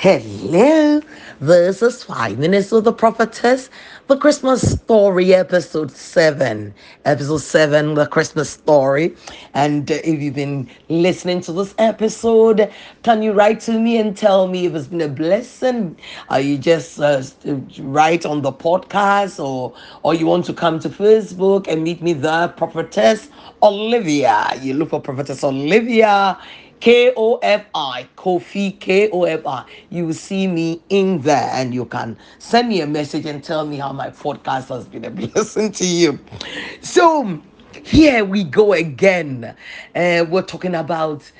Hello, this is 5 minutes with the prophetess, the Christmas story, episode 7, the Christmas story. And if you've been listening to this episode, can you write to me and tell me if it's been a blessing? Are you just write on the podcast, or you want to come to Facebook and meet me there? Prophetess Olivia, you look for Prophetess Olivia, K-O-F-I, Kofi, K-O-F-I. You will see me in there, and you can send me a message and tell me how my podcast has been a blessing to you. So here we go again. We're talking about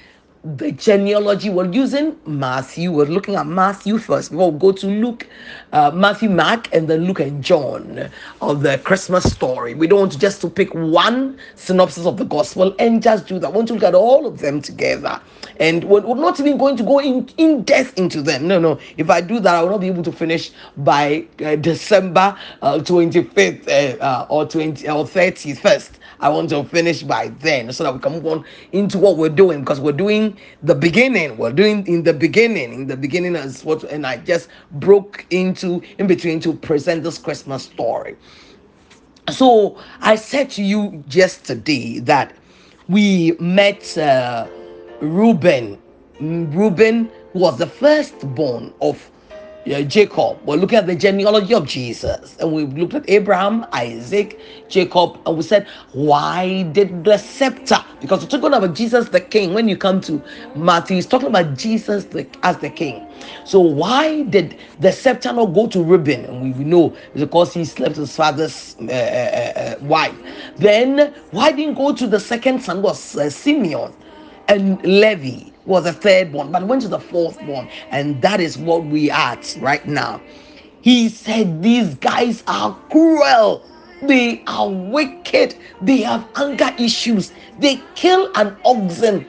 the genealogy. We're using Matthew. We're looking at Matthew first. We'll go to Luke, Matthew, Mark, and then Luke and John of the Christmas story. We don't want just to pick one synopsis of the gospel and just do that. We want to look at all of them together. And we're not even going to go in depth into them. No. If I do that, I will not be able to finish by December 25th or 31st. I want to finish by then so that we can move on into what we're doing, because we're doing the beginning. We're doing in the beginning. In the beginning is what, and I just broke into in between to present this Christmas story. So I said to you yesterday that we met Reuben. Reuben was the firstborn of Jacob. We're looking at the genealogy of Jesus, and we looked at Abraham, Isaac, Jacob, and we said, why did the scepter? Because we're talking about Jesus the King. When you come to Matthew, he's talking about Jesus as the King. So why did the scepter not go to Reuben? And we know it's because he slept with his father's wife. Then why didn't go to the second son, was Simeon, and Levi was the third one, but went to the fourth one, and that is what we are at right now. He said, these guys are cruel, they are wicked, they have anger issues, they kill an oxen,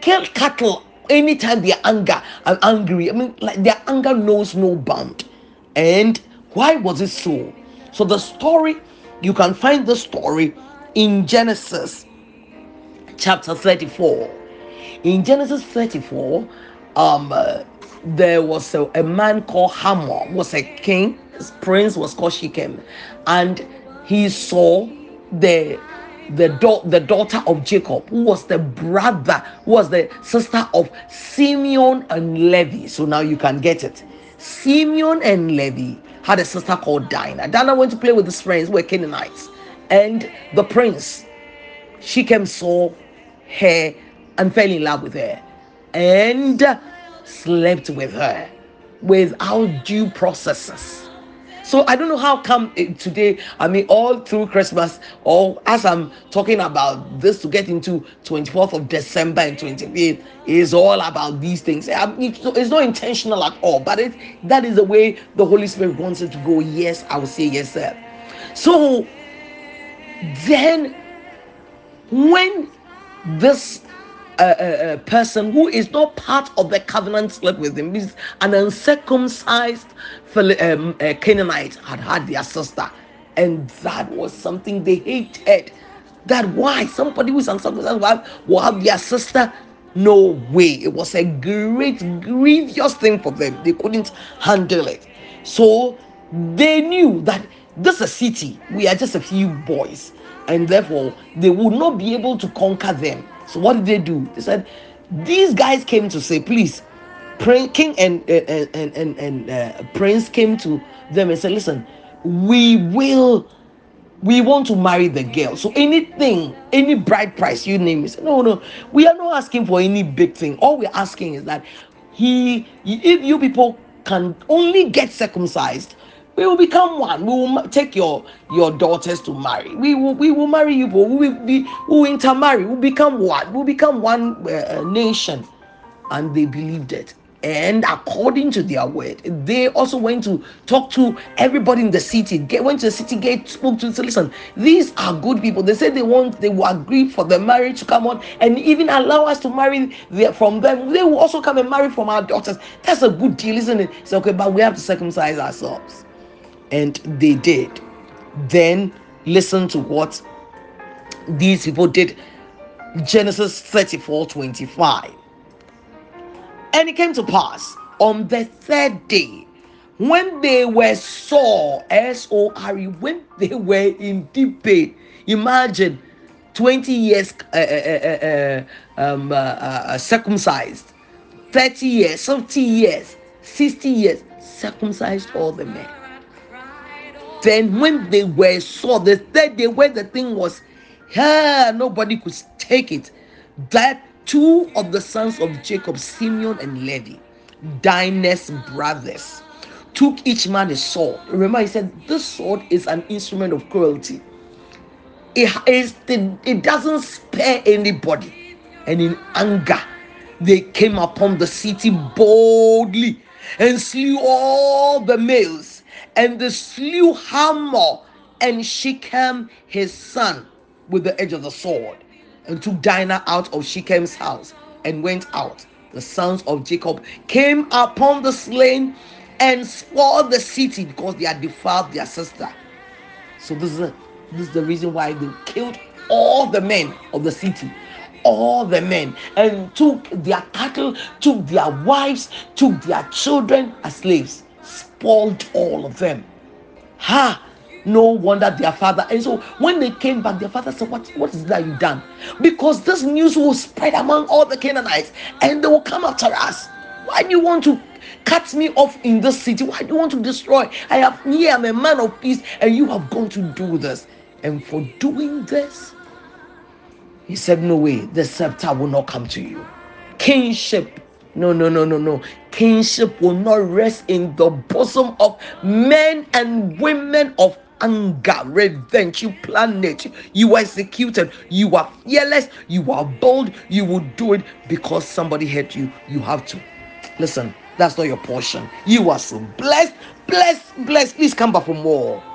kill cattle anytime they are angry. I mean, like, their anger knows no bound. And why was it so? So the story, you can find the story in Genesis chapter 34. In Genesis 34, there was a man called Hamor, was a king. His prince was called Shechem, and he saw the daughter of Jacob, who was the brother, who was the sister of Simeon and Levi. So now you can get it. Simeon and Levi had a sister called Dinah. Dinah went to play with his friends, who were Canaanites, and the prince Shechem saw her and fell in love with her and slept with her without due processes. So I don't know how come today, I mean, all through Christmas, or as I'm talking about this to get into 24th of December and 28th, is all about these things. It's not intentional at all, but that is the way the Holy Spirit wants it to go. Yes, I will say yes, sir. So then when this a person who is not part of the covenant slept with him, means an uncircumcised Canaanite had their sister, and that was something they hated. That why somebody who is uncircumcised will have their sister? No way. It was a great grievous thing for them. They couldn't handle it. So they knew that this is a city, we are just a few boys, and therefore they would not be able to conquer them. So what did they do? They said, these guys came to say, please, King and Prince came to them and said, listen, we want to marry the girl. So anything, any bride price, you name it. No, we are not asking for any big thing. All we're asking is that if you people can only get circumcised, we will become one. We will take your daughters to marry. We will marry you, but we will intermarry. We'll become one. We'll become one nation. And they believed it. And according to their word, they also went to talk to everybody in the city. Went to the city gate, spoke to them, said, listen, these are good people. They said they will agree for the marriage to come on and even allow us to marry from them. They will also come and marry from our daughters. That's a good deal, isn't it? It's okay, but we have to circumcise ourselves. And they did. Then listen to what these people did. Genesis 34:25. And it came to pass on the third day, when they were sore, S-O-R-E, when they were in deep pain. Imagine 20 years circumcised, 30 years, 70 years, 60 years, circumcised all the men. Then when they were sore, the third day when the thing was, nobody could take it, that two of the sons of Jacob, Simeon and Levi, Dinah's brothers, took each man a sword. Remember, he said, this sword is an instrument of cruelty. It doesn't spare anybody. And in anger, they came upon the city boldly and slew all the males. And they slew Hamor and Shechem, his son, with the edge of the sword, and took Dinah out of Shechem's house and went out. The sons of Jacob came upon the slain and spoiled the city because they had defiled their sister. So this is the reason why they killed all the men of the city, all the men, and took their cattle, took their wives, took their children as slaves, spoiled all of them. No wonder their father. And so when they came back, their father said, what is that you've done? Because this news will spread among all the Canaanites and they will come after us. Why do you want to cut me off in this city? Why do you want to destroy? I'm a man of peace, and you have gone to do this. And for doing this, he said, no way, the scepter will not come to you. Kingship, no. Kingship will not rest in the bosom of men and women of anger, revenge. You planned it, you were executed, you are fearless, you are bold, you will do it because somebody hurt you. You have to listen. That's not your portion. You are so blessed. Please come back for more.